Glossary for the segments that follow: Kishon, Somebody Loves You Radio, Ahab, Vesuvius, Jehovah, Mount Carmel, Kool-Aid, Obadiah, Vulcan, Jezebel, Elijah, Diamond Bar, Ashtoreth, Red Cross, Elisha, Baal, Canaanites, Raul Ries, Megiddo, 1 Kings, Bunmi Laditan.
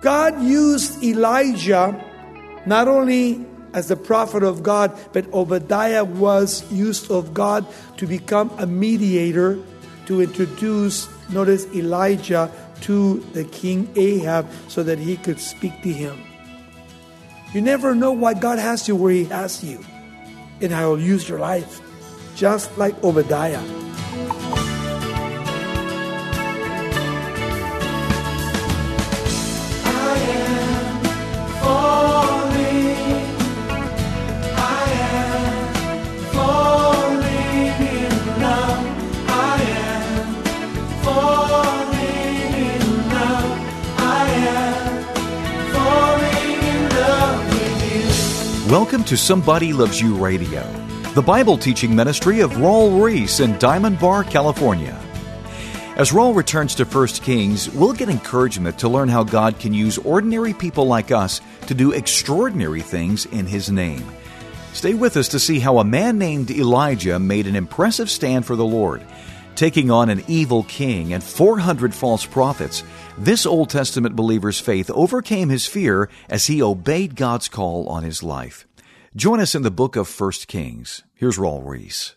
God used Elijah not only as the prophet of God, but Obadiah was used of God to become a mediator to introduce, notice, Elijah to the king Ahab so that he could speak to him. You never know why God has you where he has you and how he'll use your life, just like Obadiah. Welcome to Somebody Loves You Radio, the Bible teaching ministry of Raul Ries in Diamond Bar, California. As Raul returns to 1 Kings, we'll get encouragement to learn how God can use ordinary people like us to do extraordinary things in His name. Stay with us to see how a man named Elijah made an impressive stand for the Lord, taking on an evil king and 400 false prophets. This Old Testament believer's faith overcame his fear as he obeyed God's call on his life. Join us in the book of 1 Kings. Here's Raul Ries.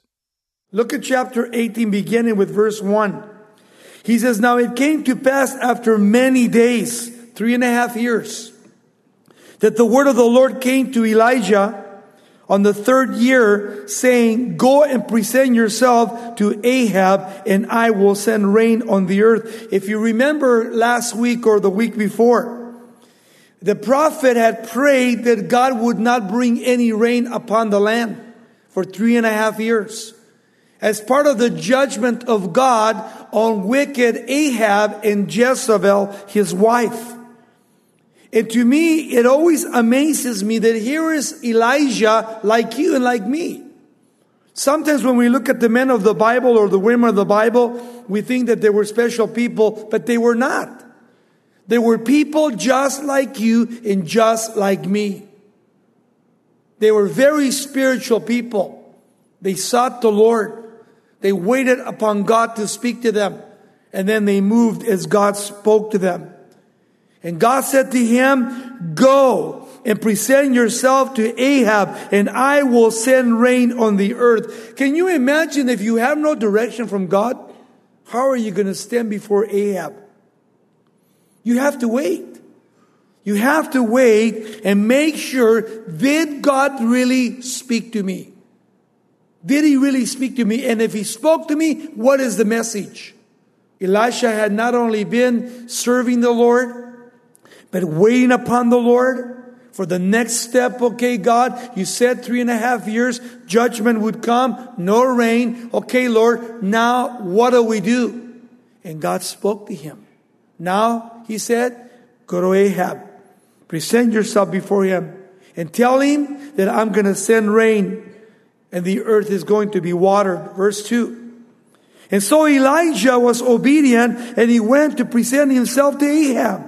Look at chapter 18, beginning with verse 1. He says, "Now it came to pass after many days, 3.5 years, that the word of the Lord came to Elijah on the 3rd year, saying, Go and present yourself to Ahab, and I will send rain on the earth." If you remember last week or the week before, the prophet had prayed that God would not bring any rain upon the land for 3.5 years. As part of the judgment of God on wicked Ahab and Jezebel, his wife. And to me, it always amazes me that here is Elijah, like you and like me. Sometimes when we look at the men of the Bible or the women of the Bible, we think that they were special people, but they were not. They were people just like you and just like me. They were very spiritual people. They sought the Lord. They waited upon God to speak to them. And then they moved as God spoke to them. And God said to him, "Go and present yourself to Ahab, and I will send rain on the earth." Can you imagine if you have no direction from God? How are you going to stand before Ahab? You have to wait. You have to wait and make sure, did God really speak to me? Did he really speak to me? And if he spoke to me, what is the message? Elisha had not only been serving the Lord, but waiting upon the Lord for the next step. Okay, God, you said 3.5 years, judgment would come, no rain. Okay, Lord, now what do we do? And God spoke to him. Now, he said, "Go to Ahab, present yourself before him, and tell him that I'm going to send rain, and the earth is going to be watered." Verse 2. And so Elijah was obedient, and he went to present himself to Ahab.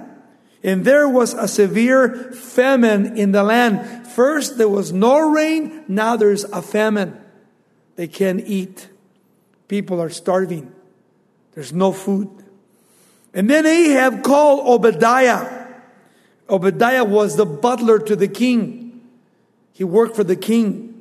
And there was a severe famine in the land. First, there was no rain. Now there's a famine. They can't eat. People are starving. There's no food. And then Ahab called Obadiah. Obadiah was the butler to the king. He worked for the king,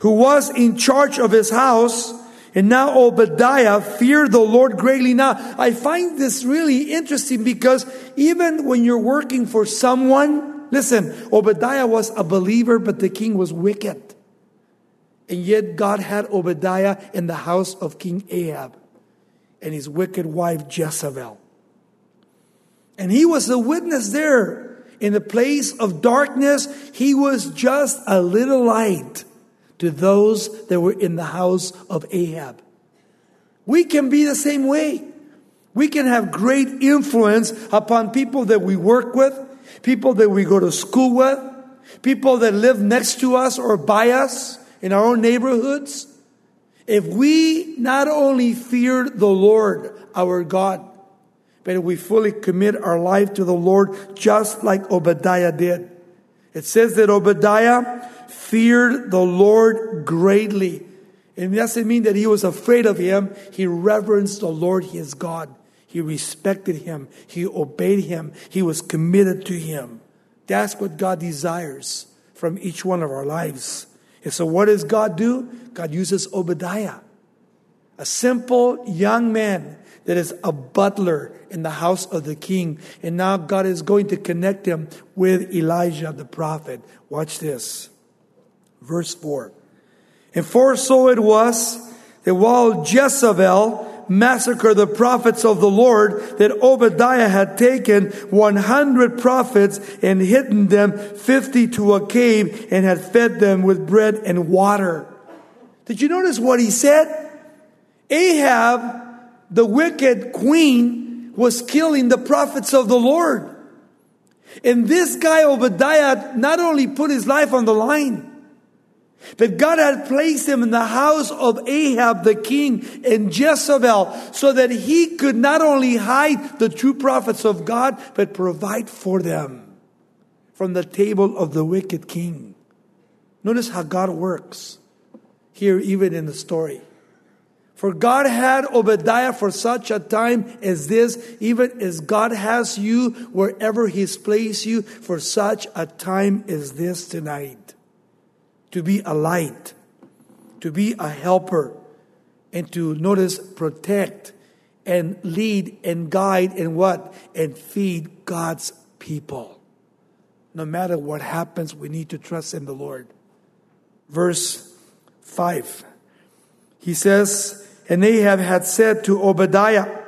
who was in charge of his house. And now Obadiah feared the Lord greatly. Now, I find this really interesting because even when you're working for someone, listen, Obadiah was a believer, but the king was wicked. And yet God had Obadiah in the house of King Ahab and his wicked wife Jezebel. And he was a witness there in the place of darkness. He was just a little light to those that were in the house of Ahab. We can be the same way. We can have great influence upon people that we work with, people that we go to school with, people that live next to us or by us in our own neighborhoods. If we not only fear the Lord, our God, but if we fully commit our life to the Lord, just like Obadiah did. It says that Obadiah feared the Lord greatly. And it doesn't mean that he was afraid of him. He reverenced the Lord his God. He respected him. He obeyed him. He was committed to him. That's what God desires from each one of our lives. And so what does God do? God uses Obadiah, a simple young man that is a butler in the house of the king. And now God is going to connect him with Elijah the prophet. Watch this. Verse 4. And for so it was that while Jezebel massacred the prophets of the Lord, that Obadiah had taken 100 prophets and hidden them 50 to a cave and had fed them with bread and water. Did you notice what he said? Ahab, the wicked queen, was killing the prophets of the Lord. And this guy Obadiah not only put his life on the line, but God had placed him in the house of Ahab the king and Jezebel so that he could not only hide the true prophets of God, but provide for them from the table of the wicked king. Notice how God works here even in the story. For God had Obadiah for such a time as this, even as God has you wherever He's placed you for such a time as this tonight. To be a light, to be a helper, and to notice, protect, and lead, and guide, and what? And feed God's people. No matter what happens, we need to trust in the Lord. Verse 5. He says, and Ahab had said to Obadiah,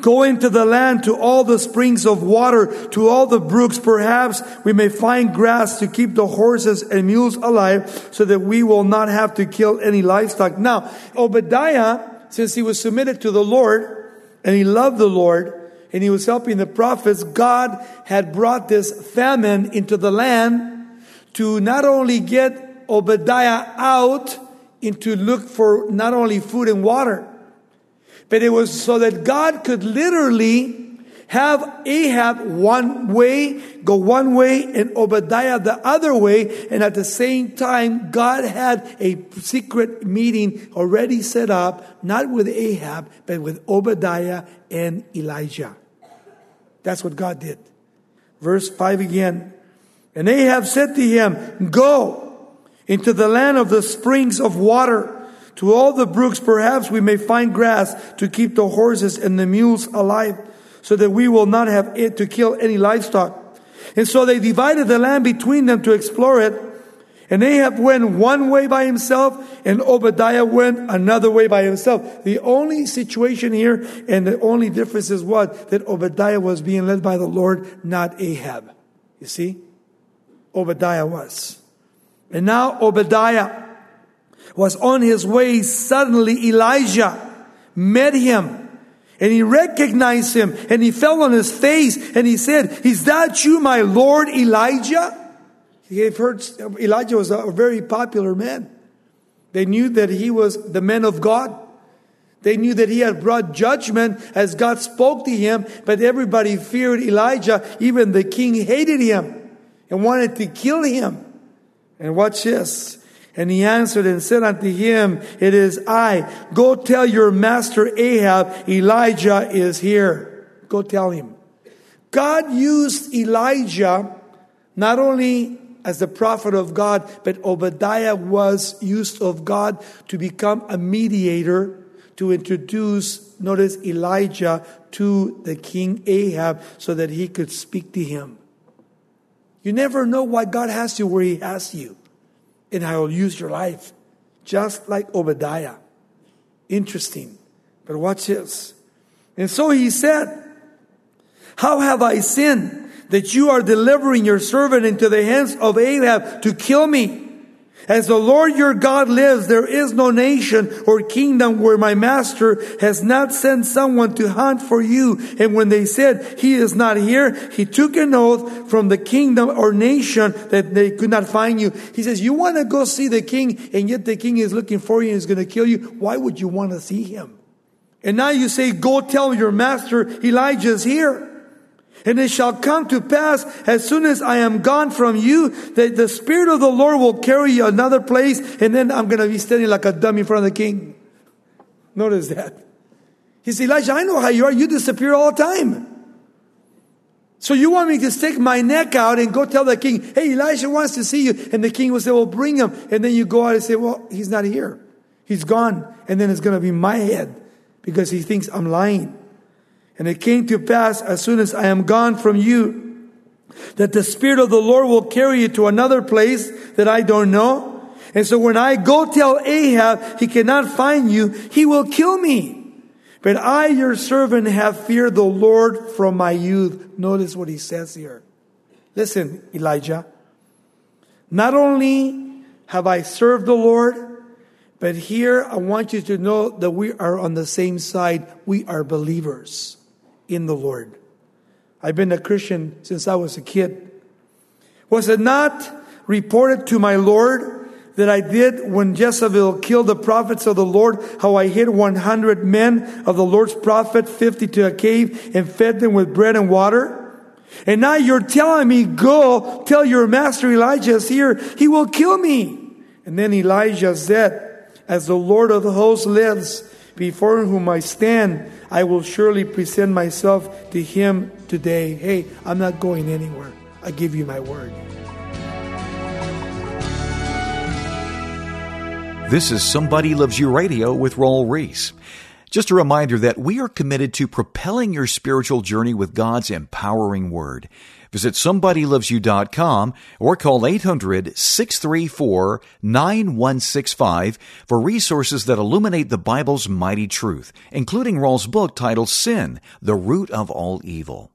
go into the land to all the springs of water, to all the brooks. Perhaps we may find grass to keep the horses and mules alive so that we will not have to kill any livestock. Now, Obadiah, since he was submitted to the Lord and he loved the Lord and he was helping the prophets, God had brought this famine into the land to not only get Obadiah out and to look for not only food and water, but it was so that God could literally have Ahab one way, go one way, and Obadiah the other way. And at the same time, God had a secret meeting already set up, not with Ahab, but with Obadiah and Elijah. That's what God did. Verse 5 again. And Ahab said to him, go into the land of the springs of water, to all the brooks. Perhaps we may find grass to keep the horses and the mules alive so that we will not have it to kill any livestock. And so they divided the land between them to explore it. And Ahab went one way by himself and Obadiah went another way by himself. The only situation here and the only difference is what? That Obadiah was being led by the Lord, not Ahab. You see? Obadiah was. And now Obadiah was on his way. Suddenly Elijah met him and he recognized him and he fell on his face and he said, is that you, my Lord Elijah? He heard Elijah was a very popular man. They knew that he was the man of God. They knew that he had brought judgment as God spoke to him, but everybody feared Elijah. Even the king hated him and wanted to kill him. And watch this. And he answered and said unto him, it is I. Go tell your master Ahab, Elijah is here. Go tell him. God used Elijah not only as the prophet of God, but Obadiah was used of God to become a mediator to introduce, notice, Elijah to the king Ahab so that he could speak to him. You never know why God has you where He has you. And I will use your life. Just like Obadiah. Interesting. But watch this. And so he said, how have I sinned that you are delivering your servant into the hands of Ahab to kill me? As the Lord your God lives, there is no nation or kingdom where my master has not sent someone to hunt for you. And when they said, he is not here, he took an oath from the kingdom or nation that they could not find you. He says, you want to go see the king, and yet the king is looking for you and is going to kill you. Why would you want to see him? And now you say, go tell your master Elijah is here. And it shall come to pass, as soon as I am gone from you, that the Spirit of the Lord will carry you another place, and then I'm going to be standing like a dummy in front of the king. Notice that. He said, Elijah, I know how you are. You disappear all the time. So you want me to stick my neck out and go tell the king, hey, Elijah wants to see you. And the king will say, well, bring him. And then you go out and say, well, he's not here. He's gone. And then it's going to be my head because he thinks I'm lying. And it came to pass, as soon as I am gone from you, that the Spirit of the Lord will carry you to another place that I don't know. And so when I go tell Ahab, he cannot find you, he will kill me. But I, your servant, have feared the Lord from my youth. Notice what he says here. Listen, Elijah. Not only have I served the Lord, but here I want you to know that we are on the same side. We are believers in the Lord. I've been a Christian since I was a kid. Was it not reported to my Lord that I did when Jezebel killed the prophets of the Lord, how I hid 100 men of the Lord's prophet, 50 to a cave, and fed them with bread and water? And now you're telling me, go tell your master Elijah is here. He will kill me. And then Elijah said, as the Lord of the hosts lives, before whom I stand, I will surely present myself to him today. Hey, I'm not going anywhere. I give you my word. This is Somebody Loves You Radio with Raul Ries. Just a reminder that we are committed to propelling your spiritual journey with God's empowering word. Visit somebodylovesyou.com or call 800-634-9165 for resources that illuminate the Bible's mighty truth, including Raul's book titled Sin, the Root of All Evil.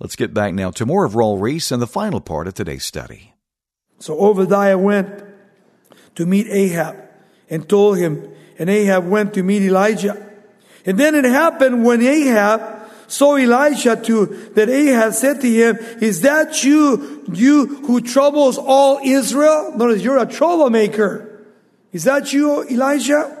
Let's get back now to more of Raul Ries and the final part of today's study. So Obadiah went to meet Ahab and told him, and Ahab went to meet Elijah. And then it happened when Ahab saw Elijah too, that Ahab said to him, is that you who troubles all Israel? Notice, you're a troublemaker. Is that you, Elijah,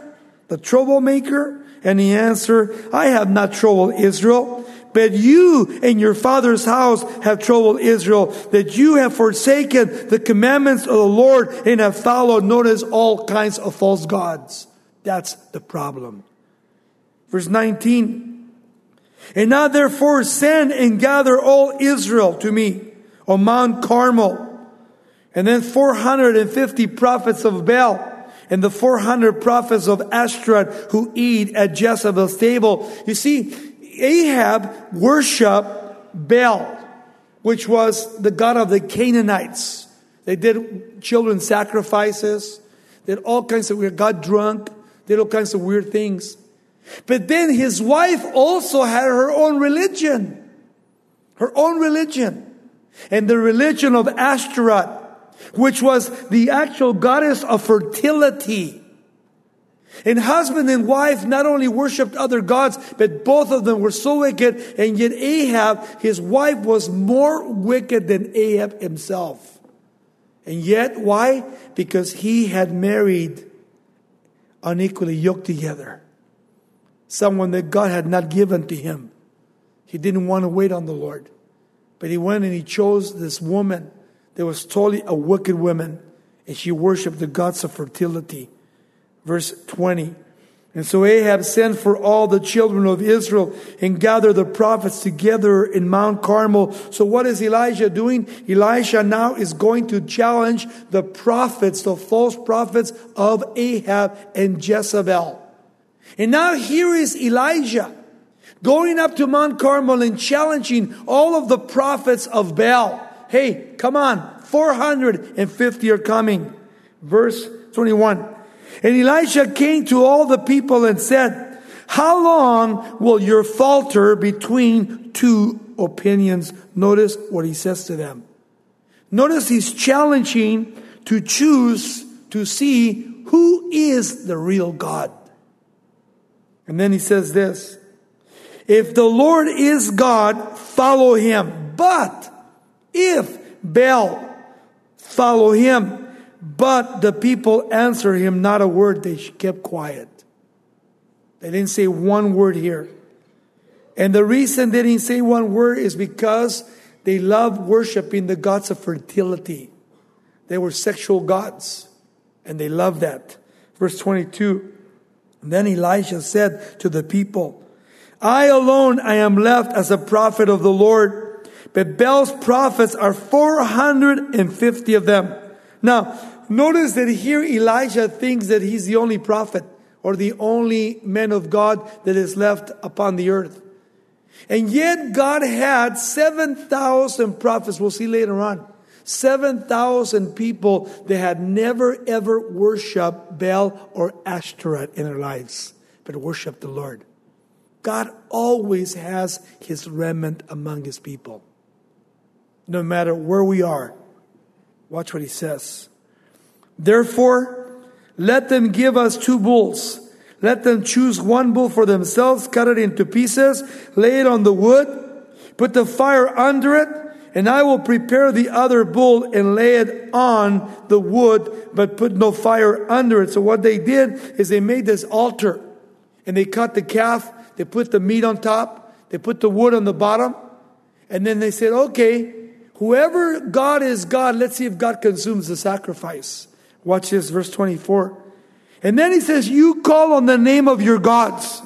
the troublemaker? And he answered, I have not troubled Israel, but you and your father's house have troubled Israel, that you have forsaken the commandments of the Lord and have followed, notice, all kinds of false gods. That's the problem. Verse 19. And now therefore send and gather all Israel to me on Mount Carmel, and then 450 prophets of Baal, and the 400 prophets of Ashtoreth who eat at Jezebel's table. You see, Ahab worshiped Baal, which was the god of the Canaanites. They did children sacrifices. They did all kinds of weird, got drunk. They did all kinds of weird things. But then his wife also had her own religion. Her own religion. And the religion of Ashtoreth, which was the actual goddess of fertility. And husband and wife not only worshipped other gods, but both of them were so wicked. And yet Ahab, his wife, was more wicked than Ahab himself. And yet, why? Because he had married unequally yoked together. Someone that God had not given to him. He didn't want to wait on the Lord. But he went and he chose this woman that was totally a wicked woman. And she worshipped the gods of fertility. Verse 20. And so Ahab sent for all the children of Israel and gathered the prophets together in Mount Carmel. So what is Elijah doing? Elijah now is going to challenge the prophets, the false prophets of Ahab and Jezebel. And now here is Elijah going up to Mount Carmel and challenging all of the prophets of Baal. Hey, come on. 450 are coming. Verse 21. And Elijah came to all the people and said, how long will you falter between two opinions? Notice what he says to them. Notice he's challenging to choose to see who is the real God. And then he says this, if the Lord is God, follow him. But if Baal, follow him. But the people answered him not a word. They kept quiet. They didn't say one word here. And the reason they didn't say one word is because they loved worshiping the gods of fertility. They were sexual gods. And they loved that. Verse 22. And then Elijah said to the people, I alone I am left as a prophet of the Lord. But Baal's prophets are 450 of them. Now, notice that here Elijah thinks that he's the only prophet or the only man of God that is left upon the earth. And yet God had 7,000 prophets. We'll see later on. 7,000 people that had never ever worshiped Baal or Ashtoreth in their lives, but worshiped the Lord. God always has his remnant among his people, no matter where we are. Watch what he says. Therefore, let them give us two bulls. Let them choose one bull for themselves, cut it into pieces, lay it on the wood, put the fire under it, and I will prepare the other bull and lay it on the wood, but put no fire under it. So what they did is they made this altar, and they cut the calf. They put the meat on top. They put the wood on the bottom. And then they said, okay, whoever God is God, let's see if God consumes the sacrifice. Watch this, verse 24. And then he says, you call on the name of your gods,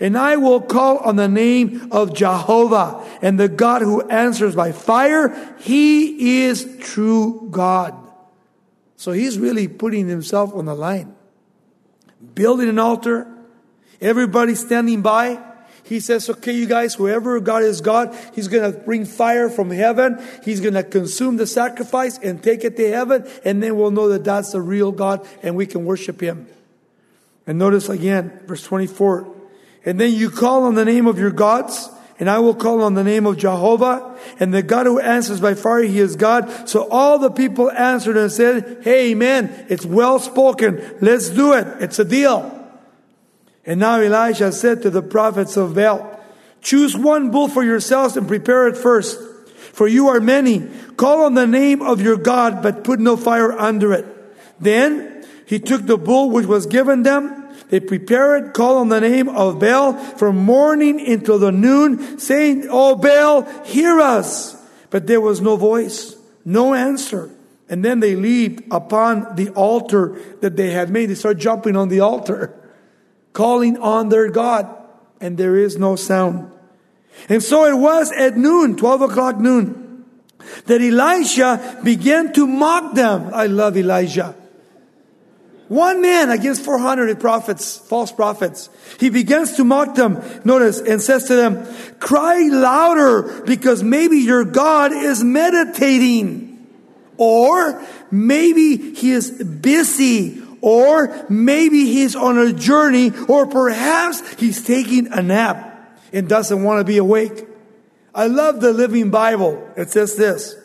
and I will call on the name of Jehovah, and the God who answers by fire, he is true God. So he's really putting himself on the line. Building an altar. Everybody standing by. He says, okay, you guys, whoever God is God, he's going to bring fire from heaven. He's going to consume the sacrifice and take it to heaven. And then we'll know that that's the real God and we can worship him. And notice again, verse 24. And then you call on the name of your gods, and I will call on the name of Jehovah. And the God who answers by fire, he is God. So all the people answered and said, hey, amen, it's well spoken. Let's do it. It's a deal. And now Elijah said to the prophets of Baal, choose one bull for yourselves and prepare it first, for you are many. Call on the name of your God, but put no fire under it. Then he took the bull which was given them. They prepared it, called on the name of Baal from morning until the noon, saying, oh Baal, hear us. But there was no voice, no answer. And then they leaped upon the altar that they had made. They started jumping on the altar, calling on their God, and there is no sound. And so it was at noon, 12 o'clock noon, that Elijah began to mock them. I love Elijah. One man against 400 prophets, false prophets. He begins to mock them, notice, and says to them, cry louder, because maybe your God is meditating, or maybe he is busy, or maybe he's on a journey, or perhaps he's taking a nap and doesn't want to be awake. I love the Living Bible. It says this.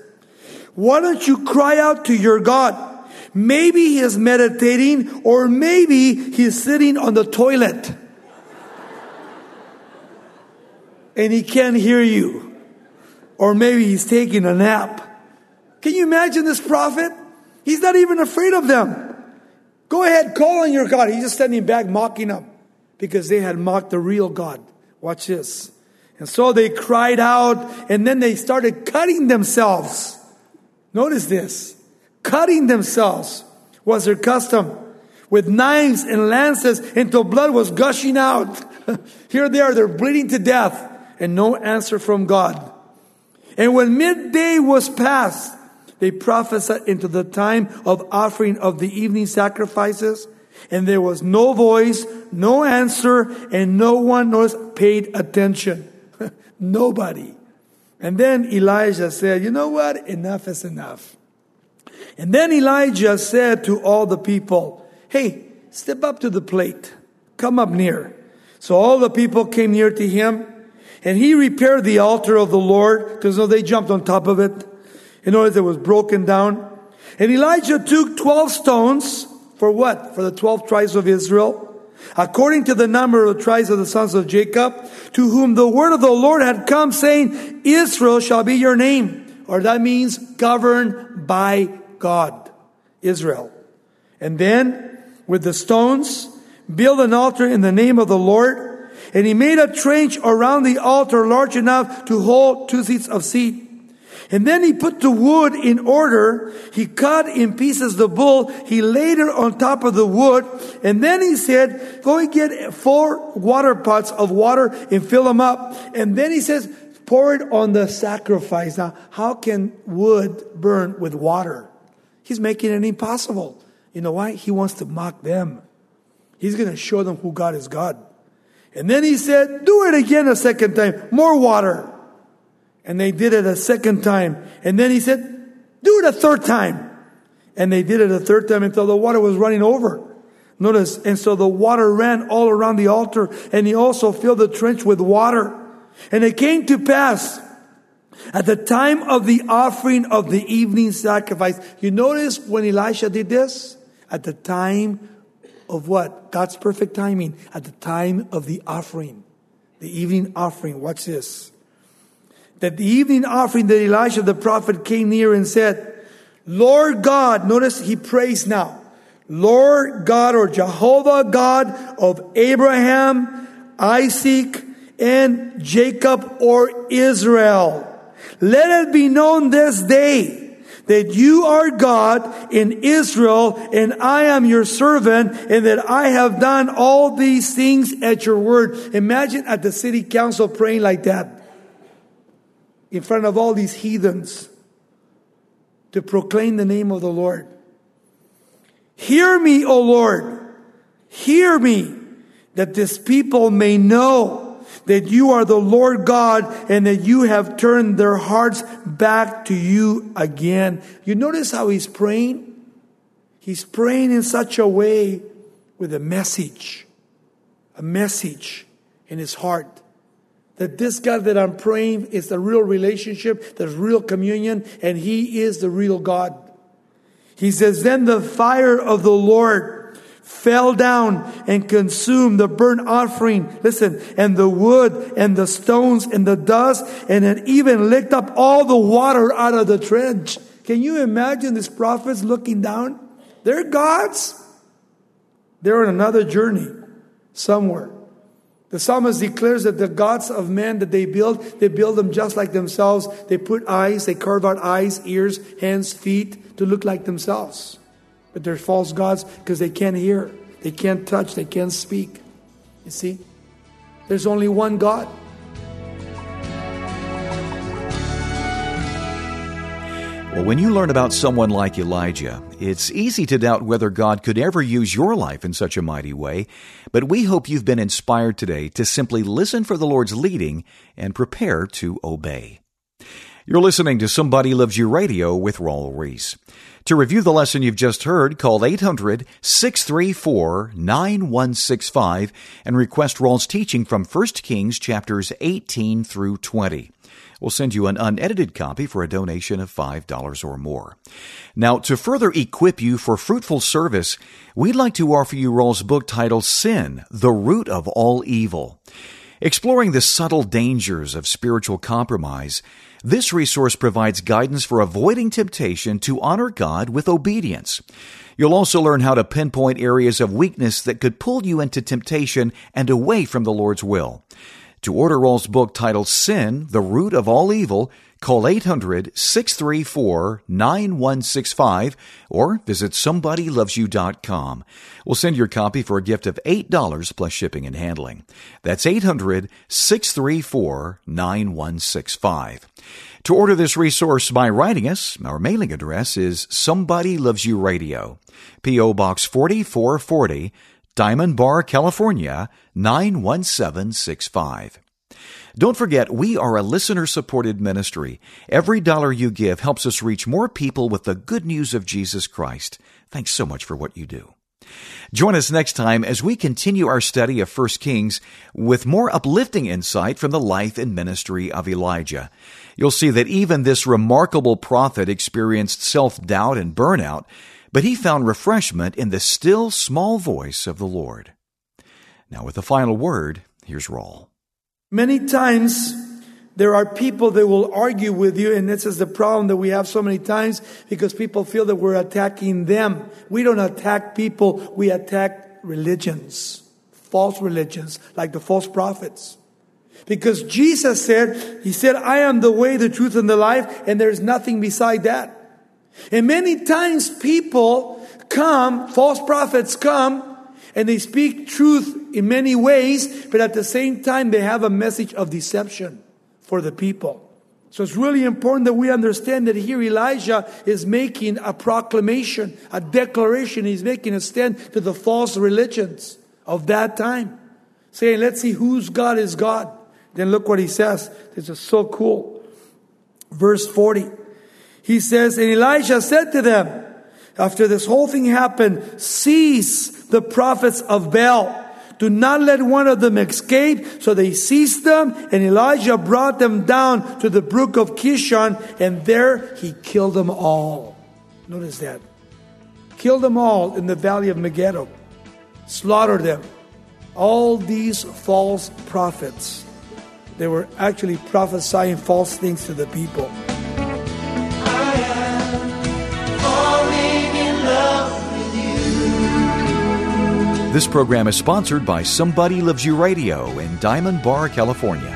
Why don't you cry out to your God? Maybe he is meditating, or maybe he's sitting on the toilet and he can't hear you. Or maybe he's taking a nap. Can you imagine this prophet? He's not even afraid of them. Go ahead, call on your God. He's just standing back mocking them because they had mocked the real God. Watch this. And so they cried out, and then they started cutting themselves. Notice this. Cutting themselves was their custom with knives and lances until blood was gushing out. Here they are, they're bleeding to death and no answer from God. And when midday was past, they prophesied into the time of offering of the evening sacrifices, and there was no voice, no answer, and no one paid attention. Nobody. And then Elijah said, you know what? Enough is enough. And then Elijah said to all the people, hey, step up to the plate. Come up near. So all the people came near to him, and he repaired the altar of the Lord, because they jumped on top of it. In order that it was broken down. And Elijah took 12 stones. For what? For the 12 tribes of Israel. According to the number of the tribes of the sons of Jacob. To whom the word of the Lord had come saying, Israel shall be your name. Or that means governed by God. Israel. And then with the stones, build an altar in the name of the Lord. And he made a trench around the altar large enough to hold 2 seats of seed. And then he put the wood in order. He cut in pieces the bull. He laid it on top of the wood. And then he said, go and get 4 water pots of water and fill them up. And then he says, pour it on the sacrifice. Now, how can wood burn with water? He's making it impossible. You know why? He wants to mock them. He's going to show them who God is God. And then he said, do it again a second time. More water. And they did it a second time. And then he said, do it a third time. And they did it a third time until the water was running over. Notice, and so the water ran all around the altar. And he also filled the trench with water. And it came to pass at the time of the offering of the evening sacrifice. You notice when Elisha did this? At the time of what? God's perfect timing. At the time of the offering. The evening offering. Watch this. That the evening offering that Elisha the prophet came near and said, Lord God. Notice he prays now. Lord God, or Jehovah God of Abraham, Isaac, and Jacob, or Israel. Let it be known this day that you are God in Israel, and I am your servant, and that I have done all these things at your word. Imagine at the city council praying like that in front of all these heathens to proclaim the name of the Lord. Hear me, O Lord. Hear me, that this people may know that you are the Lord God, and that you have turned their hearts back to you again. You notice how he's praying? He's praying in such a way with a message in his heart. That this God that I'm praying is the real relationship, the real communion, and he is the real God. He says, then the fire of the Lord fell down and consumed the burnt offering. Listen, and the wood and the stones and the dust, and it even licked up all the water out of the trench. Can you imagine these prophets looking down? They're gods. They're on another journey somewhere. The psalmist declares that the gods of man that they build them just like themselves. They put eyes, they carve out eyes, ears, hands, feet to look like themselves. But they're false gods because they can't hear, they can't touch, they can't speak. You see? There's only one God. Well, when you learn about someone like Elijah, it's easy to doubt whether God could ever use your life in such a mighty way. But we hope you've been inspired today to simply listen for the Lord's leading and prepare to obey. You're listening to Somebody Loves You Radio with Raul Ries. To review the lesson you've just heard, call 800-634-9165 and request Raul's teaching from 1 Kings chapters 18 through 20. We'll send you an unedited copy for a donation of $5 or more. Now, to further equip you for fruitful service, we'd like to offer you Raul's book titled Sin, the Root of All Evil. Exploring the subtle dangers of spiritual compromise, this resource provides guidance for avoiding temptation to honor God with obedience. You'll also learn how to pinpoint areas of weakness that could pull you into temptation and away from the Lord's will. To order Raul's book titled Sin, the Root of All Evil, call 800-634-9165 or visit somebodylovesyou.com. We'll send your copy for a gift of $8 plus shipping and handling. That's 800-634-9165. To order this resource by writing us, our mailing address is Somebody Loves You Radio, P.O. Box 4440, Diamond Bar, California, 91765. Don't forget, we are a listener-supported ministry. Every dollar you give helps us reach more people with the good news of Jesus Christ. Thanks so much for what you do. Join us next time as we continue our study of 1 Kings with more uplifting insight from the life and ministry of Elijah. You'll see that even this remarkable prophet experienced self-doubt and burnout, but he found refreshment in the still small voice of the Lord. Now with the final word, here's Raul. Many times there are people that will argue with you, and this is the problem that we have so many times because people feel that we're attacking them. We don't attack people, we attack religions, false religions, like the false prophets. Because Jesus said, He said, I am the way, the truth, and the life, and there's nothing beside that. And many times people come, false prophets come, and they speak truth in many ways, but at the same time they have a message of deception for the people. So it's really important that we understand that here Elijah is making a proclamation, a declaration. He's making a stand to the false religions of that time, saying, let's see whose God is God. Then look what he says. This is so cool. Verse 40. He says, and Elijah said to them, after this whole thing happened, seize the prophets of Baal. Do not let one of them escape. So they seized them, and Elijah brought them down to the brook of Kishon, and there he killed them all. Notice that. Killed them all in the valley of Megiddo. Slaughtered them. All these false prophets. They were actually prophesying false things to the people. This program is sponsored by Somebody Loves You Radio in Diamond Bar, California.